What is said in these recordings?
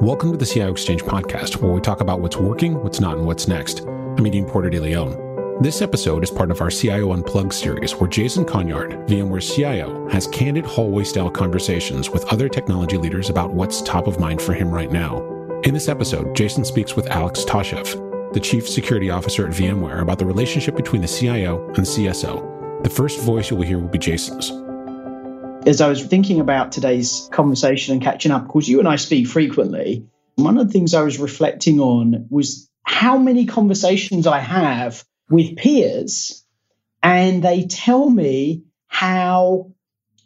Welcome to the CIO Exchange podcast, where we talk about what's working, what's not, and what's next. I'm Ian Porter de Leon. This episode is part of our CIO Unplugged series, where Jason Conyard, VMware's CIO, has candid hallway-style conversations with other technology leaders about what's top of mind for him right now. In this episode, Jason speaks with Alex Toshev, the Chief Security Officer at VMware, about the relationship between the CIO and the CSO. The first voice you'll hear will be Jason's. As I was thinking about today's conversation and catching up, of course, you and I speak frequently. One of the things I was reflecting on was how many conversations I have with peers, and they tell me how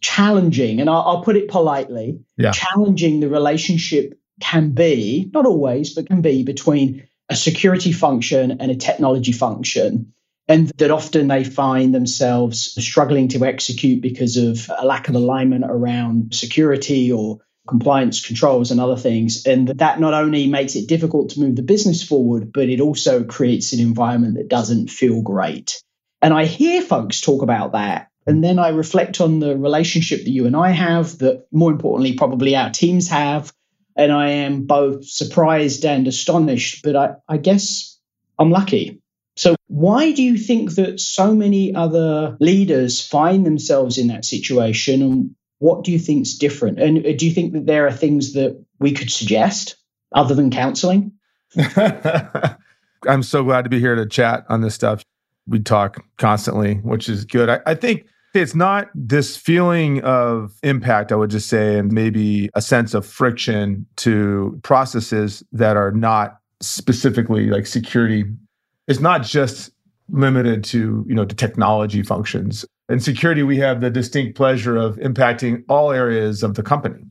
challenging, and I'll put it politely, challenging the relationship can be, not always, but can be between a security function and a technology function. And that often they find themselves struggling to execute because of a lack of alignment around security or compliance controls and other things. And that not only makes it difficult to move the business forward, but it also creates an environment that doesn't feel great. And I hear folks talk about that. And then I reflect on the relationship that you and I have, that more importantly, probably our teams have. And I am both surprised and astonished, but I guess I'm lucky. So why do you think that so many other leaders find themselves in that situation? And what do you think is different? And do you think that there are things that we could suggest other than counseling? I'm so glad to be here to chat on this stuff. We talk constantly, which is good. I think it's not this feeling of impact, I would just say, and maybe a sense of friction to processes that are not specifically like security. It's not just limited to, to technology functions. In security, we have the distinct pleasure of impacting all areas of the company.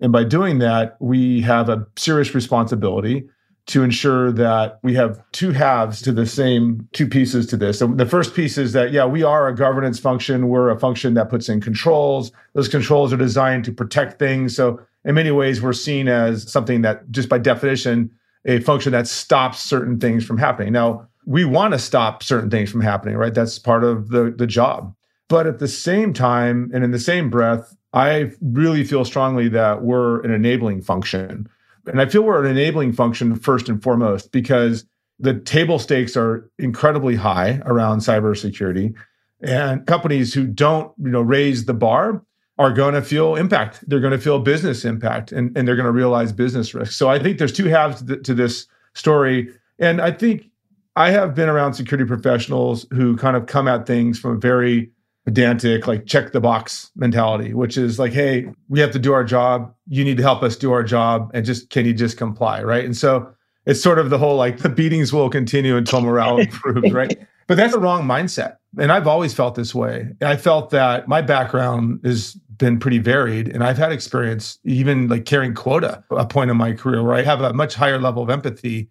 And by doing that, we have a serious responsibility to ensure that we have two halves to the same, two pieces to this. So the first piece is that, we are a governance function. We're a function that puts in controls. Those controls are designed to protect things. So in many ways, we're seen as something that just by definition, a function that stops certain things from happening. Now, we want to stop certain things from happening, right? That's part of the job. But at the same time, and in the same breath, I really feel strongly that we're an enabling function. And I feel we're an enabling function first and foremost, because the table stakes are incredibly high around cybersecurity. And companies who don't, raise the bar are going to feel impact. They're going to feel business impact, and they're going to realize business risk. So I think there's two halves to this story. And I think I have been around security professionals who kind of come at things from a very pedantic, like check the box mentality, which is like, hey, we have to do our job. You need to help us do our job. And can you just comply, right? And so it's sort of the whole, like the beatings will continue until morale improves, right? But that's the wrong mindset. And I've always felt this way. I felt that my background has been pretty varied. And I've had experience even like carrying quota, a point in my career where I have a much higher level of empathy.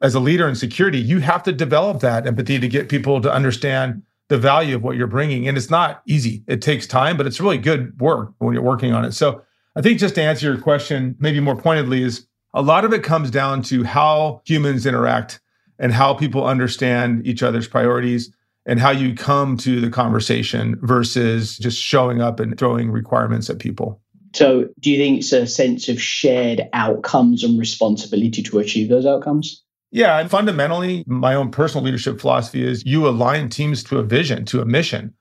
As a leader in security, you have to develop that empathy to get people to understand the value of what you're bringing. And it's not easy. It takes time, but it's really good work when you're working on it. So I think just to answer your question, maybe more pointedly, is a lot of it comes down to how humans interact and how people understand each other's priorities and how you come to the conversation versus just showing up and throwing requirements at people. So do you think it's a sense of shared outcomes and responsibility to achieve those outcomes? Yeah, and fundamentally, my own personal leadership philosophy is you align teams to a vision, to a mission.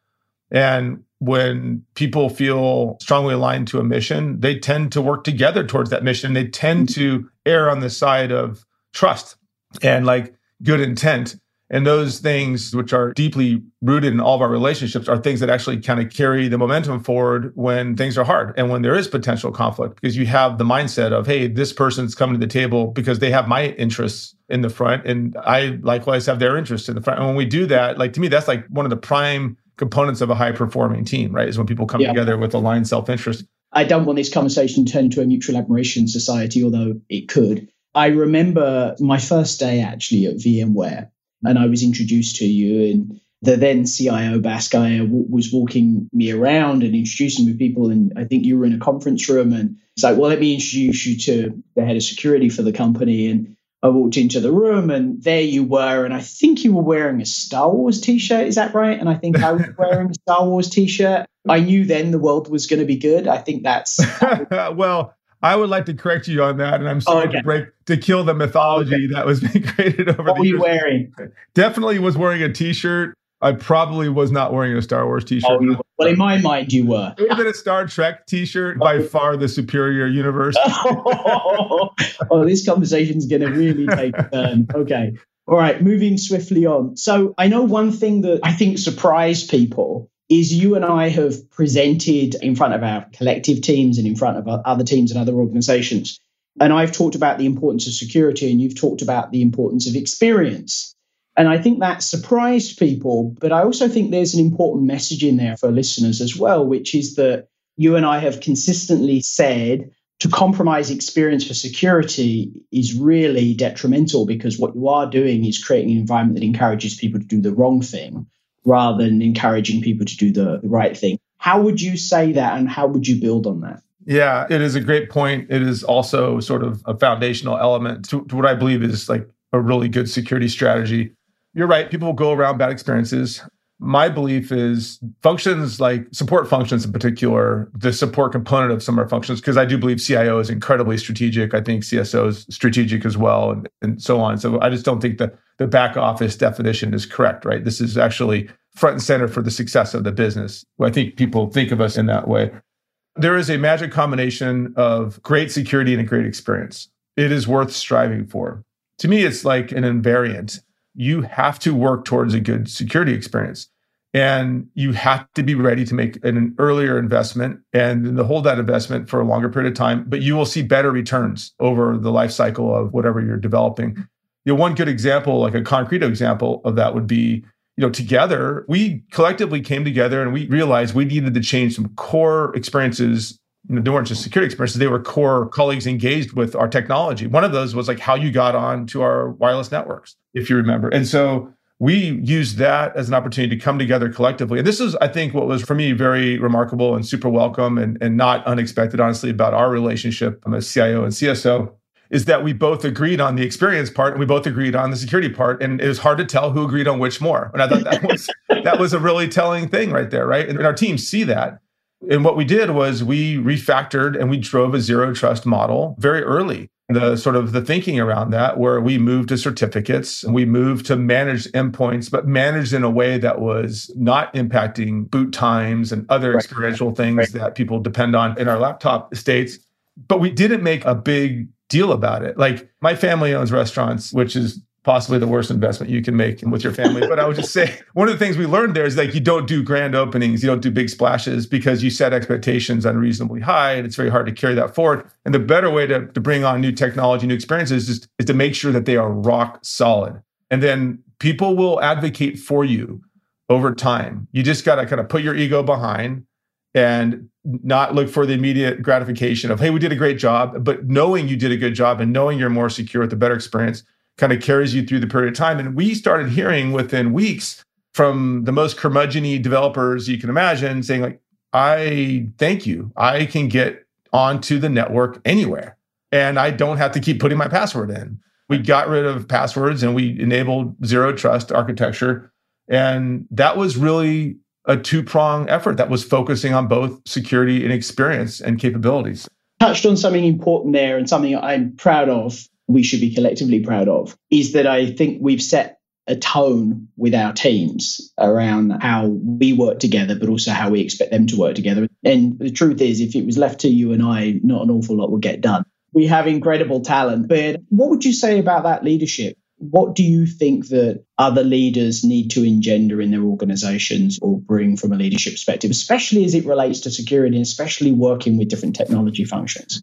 And when people feel strongly aligned to a mission, they tend to work together towards that mission. They tend to err on the side of trust and like good intent. And those things, which are deeply rooted in all of our relationships, are things that actually kind of carry the momentum forward when things are hard and when there is potential conflict, because you have the mindset of, hey, this person's coming to the table because they have my interests in the front, and I likewise have their interests in the front. And when we do that, like to me, that's like one of the prime components of a high-performing team, right? Is when people come together with aligned self-interest. I don't want this conversation to turn into a mutual admiration society, although it could. I remember my first day actually at VMware, and I was introduced to you, and the then CIO, Baskaya, was walking me around and introducing me to people. And I think you were in a conference room, and it's like, well, let me introduce you to the head of security for the company. And I walked into the room, and there you were. And I think you were wearing a Star Wars t-shirt. Is that right? And I think I was wearing a Star Wars t-shirt. I knew then the world was going to be good. I think that's... well, I would like to correct you on that, and I'm sorry to kill the mythology that was being created over the years. What were you wearing? Definitely was wearing a T-shirt. I probably was not wearing a Star Wars T-shirt. Oh, but in my mind, you were. It would have been a Star Trek T-shirt, by far the superior universe. Oh, this conversation's going to really take a turn. Okay. All right, moving swiftly on. So I know one thing that I think surprised people is you and I have presented in front of our collective teams and in front of other teams and other organizations. And I've talked about the importance of security, and you've talked about the importance of experience. And I think that surprised people, but I also think there's an important message in there for listeners as well, which is that you and I have consistently said to compromise experience for security is really detrimental, because what you are doing is creating an environment that encourages people to do the wrong thing rather than encouraging people to do the right thing. How would you say that, and how would you build on that? Yeah, it is a great point. It is also sort of a foundational element to what I believe is like a really good security strategy. You're right. People will go around bad experiences. My belief is functions like support functions in particular, the support component of some of our functions, because I do believe CIO is incredibly strategic. I think CSO is strategic as well, and so on. So I just don't think that the back office definition is correct, right? This is actually front and center for the success of the business. I think people think of us in that way. There is a magic combination of great security and a great experience. It is worth striving for. To me, it's like an invariant. You have to work towards a good security experience, and you have to be ready to make an earlier investment and then hold that investment for a longer period of time, but you will see better returns over the life cycle of whatever you're developing. You know, one good example, like a concrete example of that would be, you know, together, we collectively came together and we realized we needed to change some core experiences. You know, they weren't just security experiences, they were core colleagues engaged with our technology. One of those was like how you got on to our wireless networks, if you remember. And so we used that as an opportunity to come together collectively. And this is, I think, what was for me very remarkable and super welcome and not unexpected, honestly, about our relationship as CIO and CSO, is that we both agreed on the experience part and we both agreed on the security part. And it was hard to tell who agreed on which more. And I thought that was that was a really telling thing right there, right? And our teams see that. And what we did was we refactored and we drove a zero trust model very early. The sort of the thinking around that, where we moved to certificates and we moved to managed endpoints, but managed in a way that was not impacting boot times and other experiential things that people depend on in our laptop estates. But we didn't make a big deal about it. Like, my family owns restaurants, which is possibly the worst investment you can make with your family. But I would just say one of the things we learned there is like, you don't do grand openings, you don't do big splashes, because you set expectations unreasonably high and it's very hard to carry that forward. And the better way to bring on new technology, new experiences is to make sure that they are rock solid. And then people will advocate for you over time. You just got to kind of put your ego behind and not look for the immediate gratification of, hey, we did a great job, but knowing you did a good job and knowing you're more secure with the better experience kind of carries you through the period of time. And we started hearing within weeks from the most curmudgeon-y developers you can imagine saying like, I thank you. I can get onto the network anywhere and I don't have to keep putting my password in. We got rid of passwords and we enabled zero trust architecture. And that was really a two-prong effort that was focusing on both security and experience and capabilities. Touched on something important there and something I'm proud of. We should be collectively proud of, is that I think we've set a tone with our teams around how we work together, but also how we expect them to work together. And the truth is, if it was left to you and I, not an awful lot would get done. We have incredible talent, but what would you say about that leadership? What do you think that other leaders need to engender in their organizations or bring from a leadership perspective, especially as it relates to security, and especially working with different technology functions?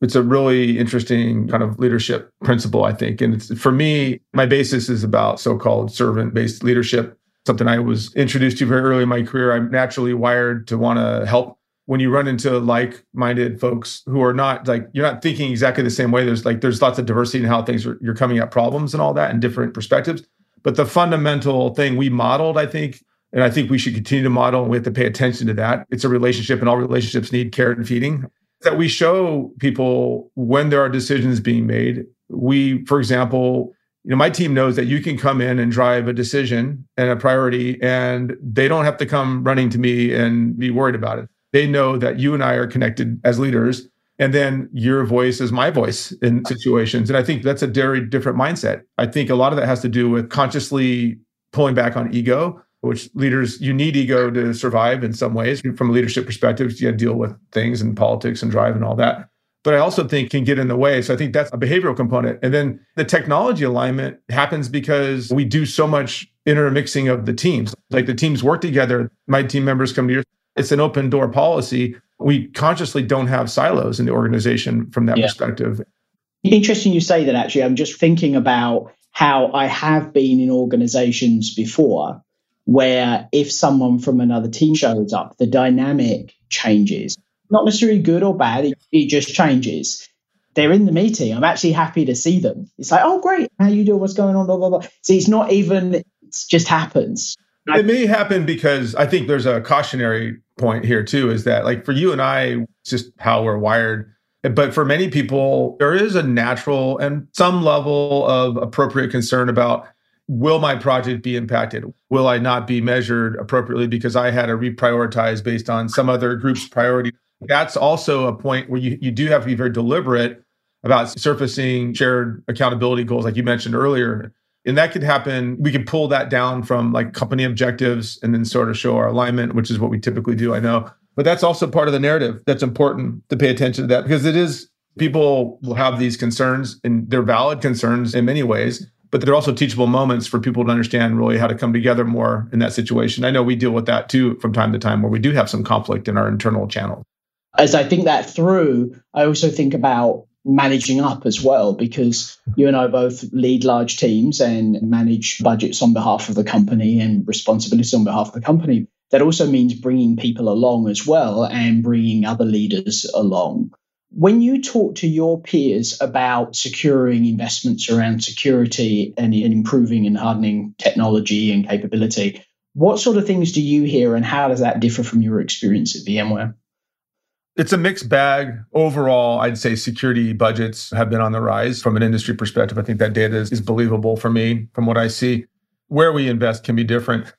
It's a really interesting kind of leadership principle, I think. And it's, for me, my basis is about so-called servant-based leadership, something I was introduced to very early in my career. I'm naturally wired to want to help. When you run into like-minded folks who are not like, you're not thinking exactly the same way. There's lots of diversity in how things are, you're coming at problems and all that and different perspectives. But the fundamental thing we modeled, I think, and I think we should continue to model, and we have to pay attention to that. It's a relationship, and all relationships need care and feeding. That we show people when there are decisions being made. We, for example, you know, my team knows that you can come in and drive a decision and a priority, and they don't have to come running to me and be worried about it. They know that you and I are connected as leaders, And then your voice is my voice in situations. And I think that's a very different mindset. I think a lot of that has to do with consciously pulling back on ego, which leaders, you need ego to survive in some ways. From a leadership perspective, you deal with things and politics and drive and all that. But I also think can get in the way. So I think that's a behavioral component. And then the technology alignment happens because we do so much intermixing of the teams. Like the teams work together. My team members come to yours. It's an open door policy. We consciously don't have silos in the organization from that perspective. Interesting you say that, actually. I'm just thinking about how I have been in organizations before where if someone from another team shows up, the dynamic changes. Not necessarily good or bad, it just changes. They're in the meeting. I'm actually happy to see them. It's like, oh, great. How you doing? What's going on? Blah, blah, blah. So it's not even, it just happens. It may happen because I think there's a cautionary point here too, is that like for you and I, it's just how we're wired. But for many people, there is a natural and some level of appropriate concern about, will my project be impacted? Will I not be measured appropriately because I had to reprioritize based on some other group's priority? That's also a point where you do have to be very deliberate about surfacing shared accountability goals, like you mentioned earlier. And that could happen. We could pull that down from like company objectives and then sort of show our alignment, which is what we typically do, I know. But that's also part of the narrative. That's important to pay attention to that because it is, people will have these concerns and they're valid concerns in many ways, but they're also teachable moments for people to understand really how to come together more in that situation. I know we deal with that too from time to time where we do have some conflict in our internal channel. As I think that through, I also think about managing up as well, because you and I both lead large teams and manage budgets on behalf of the company and responsibilities on behalf of the company. That also means bringing people along as well and bringing other leaders along. When you talk to your peers about securing investments around security and improving and hardening technology and capability, what sort of things do you hear and how does that differ from your experience at VMware? It's a mixed bag. Overall, I'd say security budgets have been on the rise from an industry perspective. I think that data is believable for me from what I see. Where we invest can be different.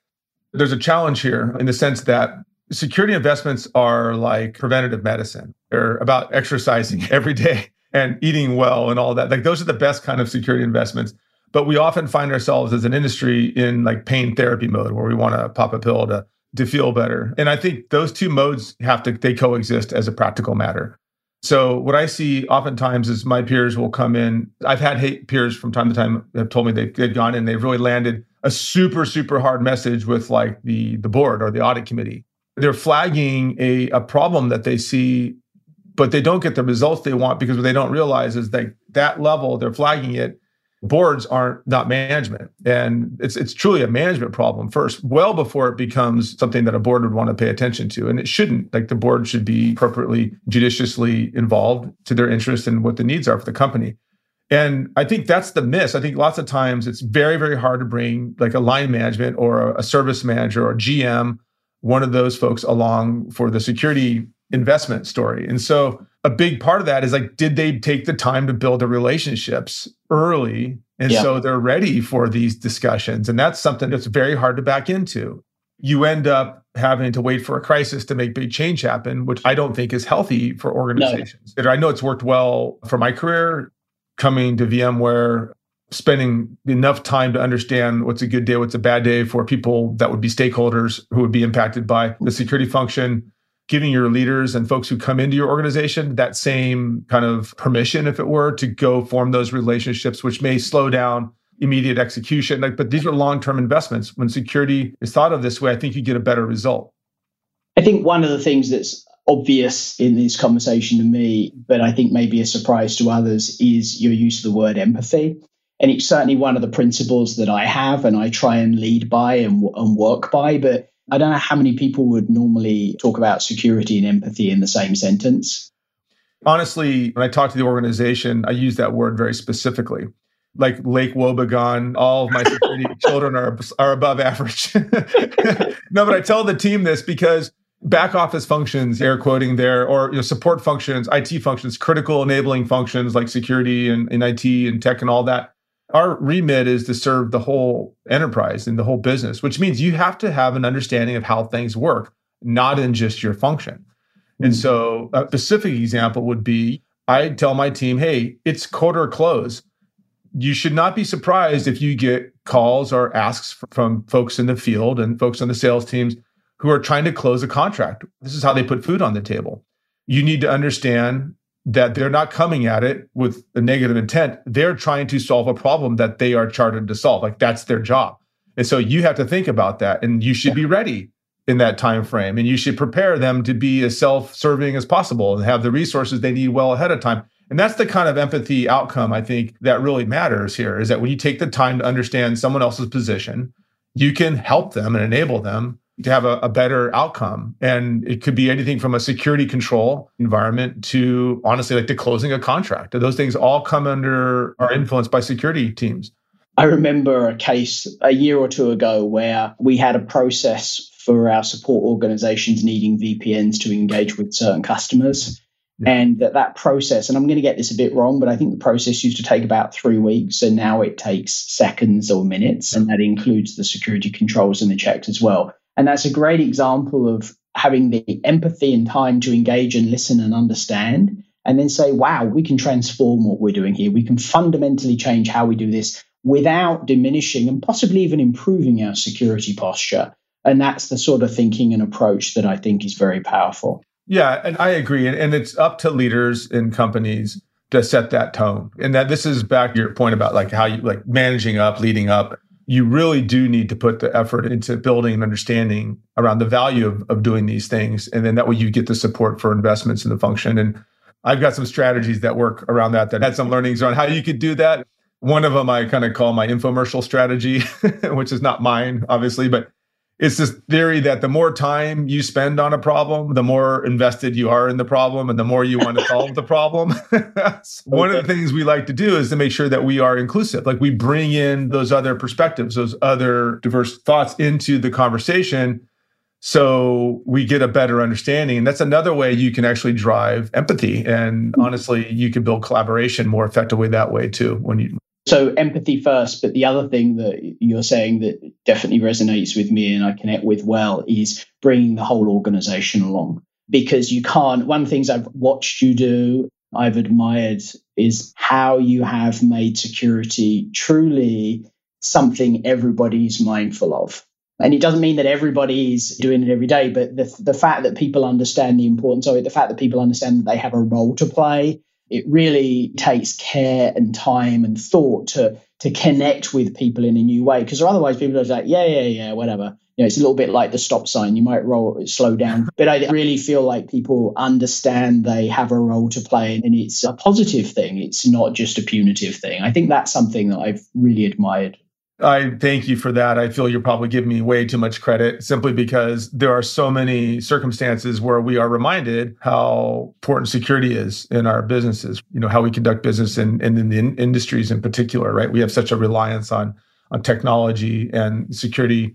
There's a challenge here in the sense that security investments are like preventative medicine. They're about exercising every day and eating well and all that. Like those are the best kind of security investments. But we often find ourselves as an industry in like pain therapy mode where we want to pop a pill to feel better. And I think those two modes they coexist as a practical matter. So what I see oftentimes is my peers will come in. I've had peers from time to time have told me they've gone in, they've really landed a super, super hard message with like the board or the audit committee. They're flagging a problem that they see, but they don't get the results they want because what they don't realize is that level, they're flagging it. Boards aren't not management. And it's truly a management problem first, well before it becomes something that a board would want to pay attention to. And it shouldn't. Like the board should be appropriately, judiciously involved to their interests and what the needs are for the company. And I think that's the miss. I think lots of times it's very, very hard to bring like a line management or a service manager or a GM, one of those folks along for the security investment story. And so a big part of that is like, did they take the time to build the relationships early? And so they're ready for these discussions. And that's something that's very hard to back into. You end up having to wait for a crisis to make big change happen, which I don't think is healthy for organizations. No. I know it's worked well for my career, coming to VMware, spending enough time to understand what's a good day, what's a bad day for people that would be stakeholders who would be impacted by the security function. Giving your leaders and folks who come into your organization that same kind of permission, if it were, to go form those relationships, which may slow down immediate execution. But these are long-term investments. When security is thought of this way, I think you get a better result. I think one of the things that's obvious in this conversation to me, but I think maybe a surprise to others, is your use of the word empathy. And it's certainly one of the principles that I have and I try and lead by and work by, but I don't know how many people would normally talk about security and empathy in the same sentence. Honestly, when I talk to the organization, I use that word very specifically. Like Lake Wobegon, all of my security children are above average. No, but I tell the team this because back office functions, air quoting there, or support functions, IT functions, critical enabling functions like security and IT and tech and all that. Our remit is to serve the whole enterprise and the whole business, which means you have to have an understanding of how things work, not in just your function. And so a specific example would be, I tell my team, hey, it's quarter close. You should not be surprised if you get calls or asks from folks in the field and folks on the sales teams who are trying to close a contract. This is how they put food on the table. You need to understand that they're not coming at it with a negative intent. They're trying to solve a problem that they are chartered to solve. Like, that's their job. And so you have to think about that, and you should be ready in that time frame, and you should prepare them to be as self-serving as possible and have the resources they need well ahead of time. And that's the kind of empathy outcome, I think, that really matters here, is that when you take the time to understand someone else's position, you can help them and enable them to have a better outcome. And it could be anything from a security control environment to, honestly, like the closing a contract. Those things all come under, are influenced by security teams. I remember a case a year or two ago where we had a process for our support organizations needing VPNs to engage with certain customers. Yeah. And that process, and I'm going to get this a bit wrong, but I think the process used to take about 3 weeks, and now it takes seconds or minutes. And that includes the security controls and the checks as well. And that's a great example of having the empathy and time to engage and listen and understand, and then say, wow, we can transform what we're doing here. We can fundamentally change how we do this without diminishing and possibly even improving our security posture. And that's the sort of thinking and approach that I think is very powerful. Yeah, and I agree. And it's up to leaders and companies to set that tone. And that this is back to your point about like how you like managing up, leading up. You really do need to put the effort into building an understanding around the value of doing these things. And then that way you get the support for investments in the function. And I've got some strategies that work around that, that had some learnings around how you could do that. One of them I kind of call my infomercial strategy, which is not mine, obviously, but it's this theory that the more time you spend on a problem, the more invested you are in the problem and the more you want to solve the problem. One of the things we like to do is to make sure that we are inclusive. Like, we bring in those other perspectives, those other diverse thoughts into the conversation so we get a better understanding. And that's another way you can actually drive empathy. And honestly, you can build collaboration more effectively that way too. So empathy first, but the other thing that you're saying that definitely resonates with me and I connect with well is bringing the whole organization along. Because you can't, one of the things I've watched you do, I've admired, is how you have made security truly something everybody's mindful of. And it doesn't mean that everybody's doing it every day, but the fact that people understand the importance of it, the fact that people understand that they have a role to play, it really takes care and time and thought to connect with people in a new way, because otherwise people are like, yeah, whatever. You know, it's a little bit like the stop sign. You might slow down. But I really feel like people understand they have a role to play, and it's a positive thing. It's not just a punitive thing. I think that's something that I've really admired. I thank you for that. I feel you're probably giving me way too much credit, simply because there are so many circumstances where we are reminded how important security is in our businesses, you know, how we conduct business and in the industries in particular, right? We have such a reliance on technology, and security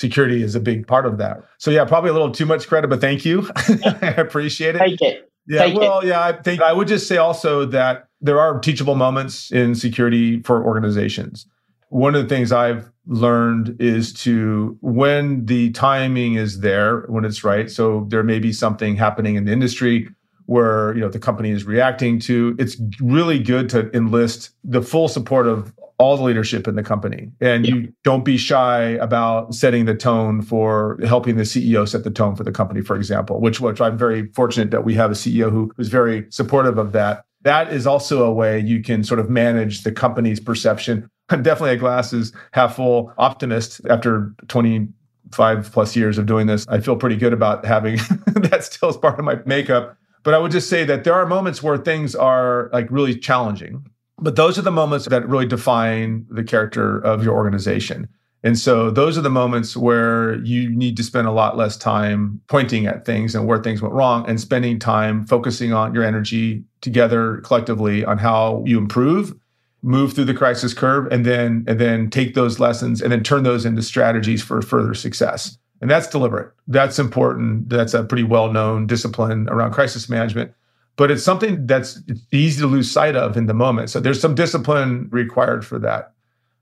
is a big part of that. So yeah, probably a little too much credit, but thank you. I appreciate it. Take it. Yeah, I think I would just say also that there are teachable moments in security for organizations. One of the things I've learned is to, when the timing is there, when it's right, so there may be something happening in the industry where, you know, the company is reacting to, it's really good to enlist the full support of all the leadership in the company. And you don't be shy about setting the tone for helping the CEO set the tone for the company, for example, which I'm very fortunate that we have a CEO who is very supportive of that. That is also a way you can sort of manage the company's perception. I'm definitely a glasses half full optimist after 25 plus years of doing this. I feel pretty good about having that still as part of my makeup. But I would just say that there are moments where things are like really challenging, but those are the moments that really define the character of your organization. And so those are the moments where you need to spend a lot less time pointing at things and where things went wrong, and spending time focusing on your energy together collectively on how you improve, move through the crisis curve, and then take those lessons and then turn those into strategies for further success. And that's deliberate. That's important. That's a pretty well-known discipline around crisis management. But it's something that's easy to lose sight of in the moment. So there's some discipline required for that.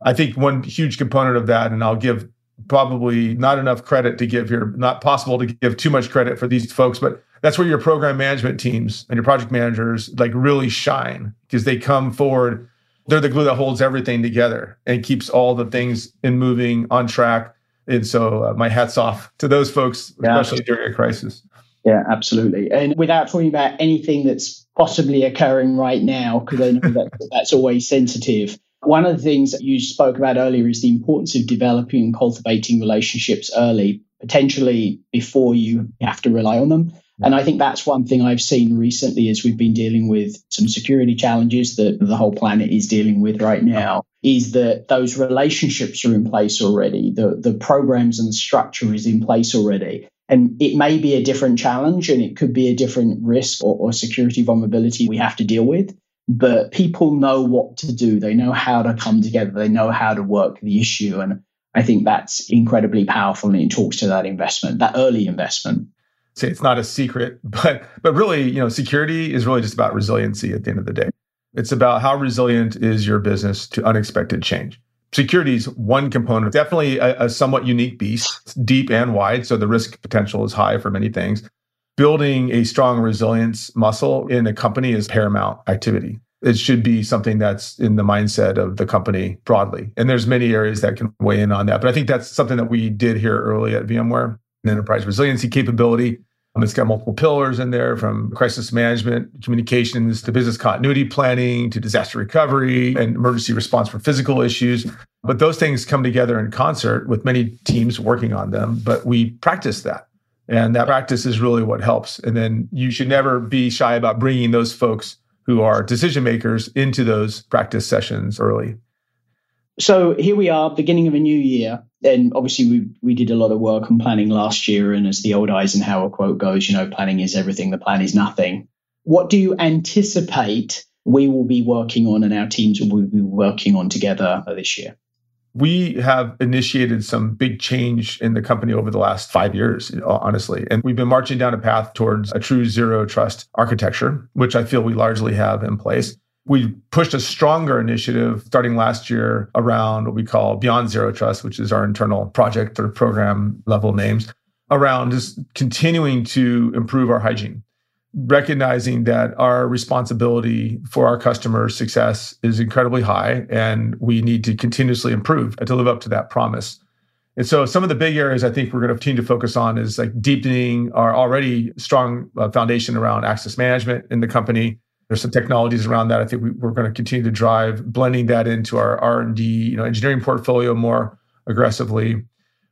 I think one huge component of that, and I'll give probably not enough credit to give here, not possible to give too much credit for these folks, but that's where your program management teams and your project managers like really shine, because they come forward. They're the glue that holds everything together and keeps all the things in moving on track. And so my hat's off to those folks, especially during a crisis. Yeah, absolutely. And without talking about anything that's possibly occurring right now, because I know that that's always sensitive. One of the things that you spoke about earlier is the importance of developing and cultivating relationships early, potentially before you have to rely on them. And I think that's one thing I've seen recently as we've been dealing with some security challenges that the whole planet is dealing with right now, is that those relationships are in place already. The programs and structure is in place already. And it may be a different challenge and it could be a different risk or security vulnerability we have to deal with. But people know what to do. They know how to come together. They know how to work the issue. And I think that's incredibly powerful. And it talks to that investment, that early investment. Say it's not a secret, but really, you know, security is really just about resiliency at the end of the day. It's about how resilient is your business to unexpected change. Security is one component, definitely a somewhat unique beast. It's deep and wide, so the risk potential is high for many things. Building a strong resilience muscle in a company is paramount activity. It should be something that's in the mindset of the company broadly. And there's many areas that can weigh in on that. But I think that's something that we did here early at VMware. An enterprise resiliency capability. It's got multiple pillars in there, from crisis management, communications, to business continuity planning, to disaster recovery, and emergency response for physical issues. But those things come together in concert with many teams working on them. But we practice that. And that practice is really what helps. And then you should never be shy about bringing those folks who are decision makers into those practice sessions early. So here we are, beginning of a new year. And obviously, we did a lot of work on planning last year. And as the old Eisenhower quote goes, you know, planning is everything, the plan is nothing. What do you anticipate we will be working on and our teams will be working on together this year? We have initiated some big change in the company over the last 5 years, honestly. And we've been marching down a path towards a true zero trust architecture, which I feel we largely have in place. We pushed a stronger initiative starting last year around what we call Beyond Zero Trust, which is our internal project or program level names, around just continuing to improve our hygiene, recognizing that our responsibility for our customers' success is incredibly high, and we need to continuously improve to live up to that promise. And so some of the big areas I think we're going to continue to focus on is like deepening our already strong foundation around access management in the company. There's some technologies around that. I think we're going to continue to drive, blending that into our R&D, you know, engineering portfolio more aggressively.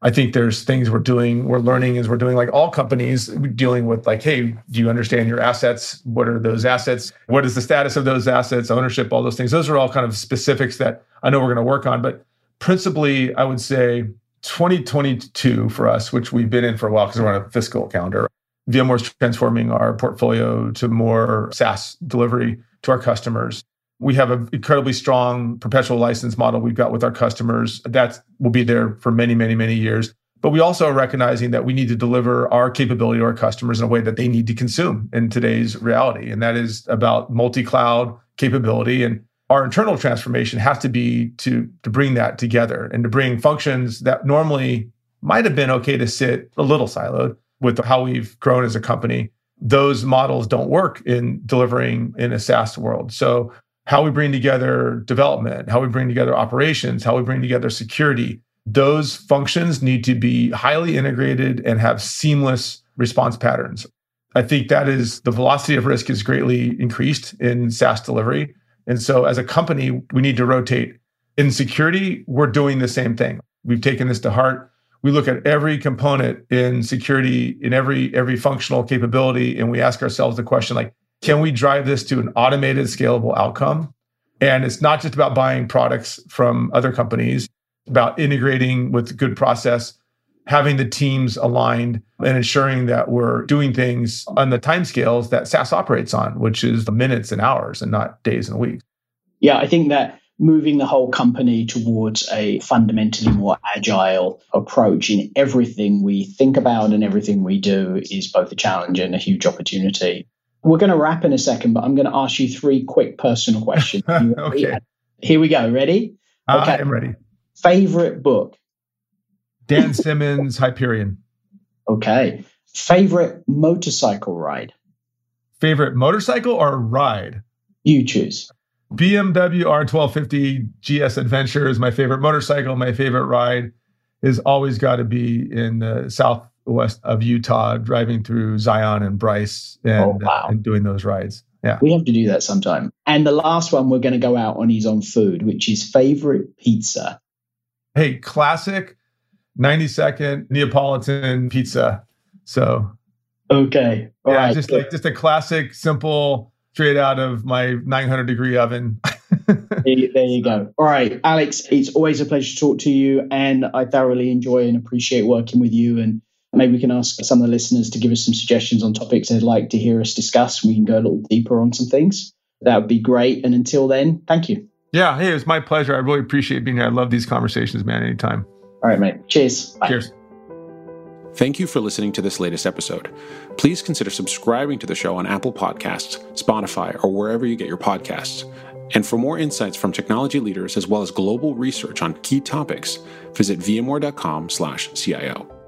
I think there's things we're learning like all companies dealing with like, hey, do you understand your assets? What are those assets? What is the status of those assets, ownership, all those things? Those are all kind of specifics that I know we're going to work on. But principally, I would say 2022 for us, which we've been in for a while because we're on a fiscal calendar. VMware is transforming our portfolio to more SaaS delivery to our customers. We have an incredibly strong perpetual license model we've got with our customers. That will be there for many, many, many years. But we also are recognizing that we need to deliver our capability to our customers in a way that they need to consume in today's reality. And that is about multi-cloud capability. And our internal transformation has to be to bring that together and to bring functions that normally might have been okay to sit a little siloed. With how we've grown as a company, those models don't work in delivering in a SaaS world. So how we bring together development, how we bring together operations, how we bring together security, those functions need to be highly integrated and have seamless response patterns. I think that is the velocity of risk is greatly increased in SaaS delivery. And so as a company, we need to rotate. In security, we're doing the same thing. We've taken this to heart. We look at every component in security, in every functional capability, and we ask ourselves the question, like, can we drive this to an automated, scalable outcome? And it's not just about buying products from other companies, it's about integrating with good process, having the teams aligned, and ensuring that we're doing things on the timescales that SaaS operates on, which is the minutes and hours and not days and weeks. Yeah, I think that moving the whole company towards a fundamentally more agile approach in everything we think about and everything we do is both a challenge and a huge opportunity. We're going to wrap in a second, but I'm going to ask you three quick personal questions. Okay. Here we go. Ready? Okay. I'm ready. Favorite book? Dan Simmons, Hyperion. Okay. Favorite motorcycle ride? Favorite motorcycle or ride? You choose. BMW R 1250 GS Adventure is my favorite motorcycle. My favorite ride is always got to be in the southwest of Utah, driving through Zion and Bryce and doing those rides. Yeah, we have to do that sometime. And the last one we're going to go out on is on food, which is favorite pizza. Hey, classic 90-second Neapolitan pizza. So, okay. All right. Just a classic, simple, straight out of my 900-degree oven. There you go. All right, Alex, it's always a pleasure to talk to you. And I thoroughly enjoy and appreciate working with you. And maybe we can ask some of the listeners to give us some suggestions on topics they'd like to hear us discuss. We can go a little deeper on some things. That would be great. And until then, thank you. Yeah. Hey, it was my pleasure. I really appreciate being here. I love these conversations, man, anytime. All right, mate. Cheers. Bye. Cheers. Thank you for listening to this latest episode. Please consider subscribing to the show on Apple Podcasts, Spotify, or wherever you get your podcasts. And for more insights from technology leaders as well as global research on key topics, visit vmware.com/CIO.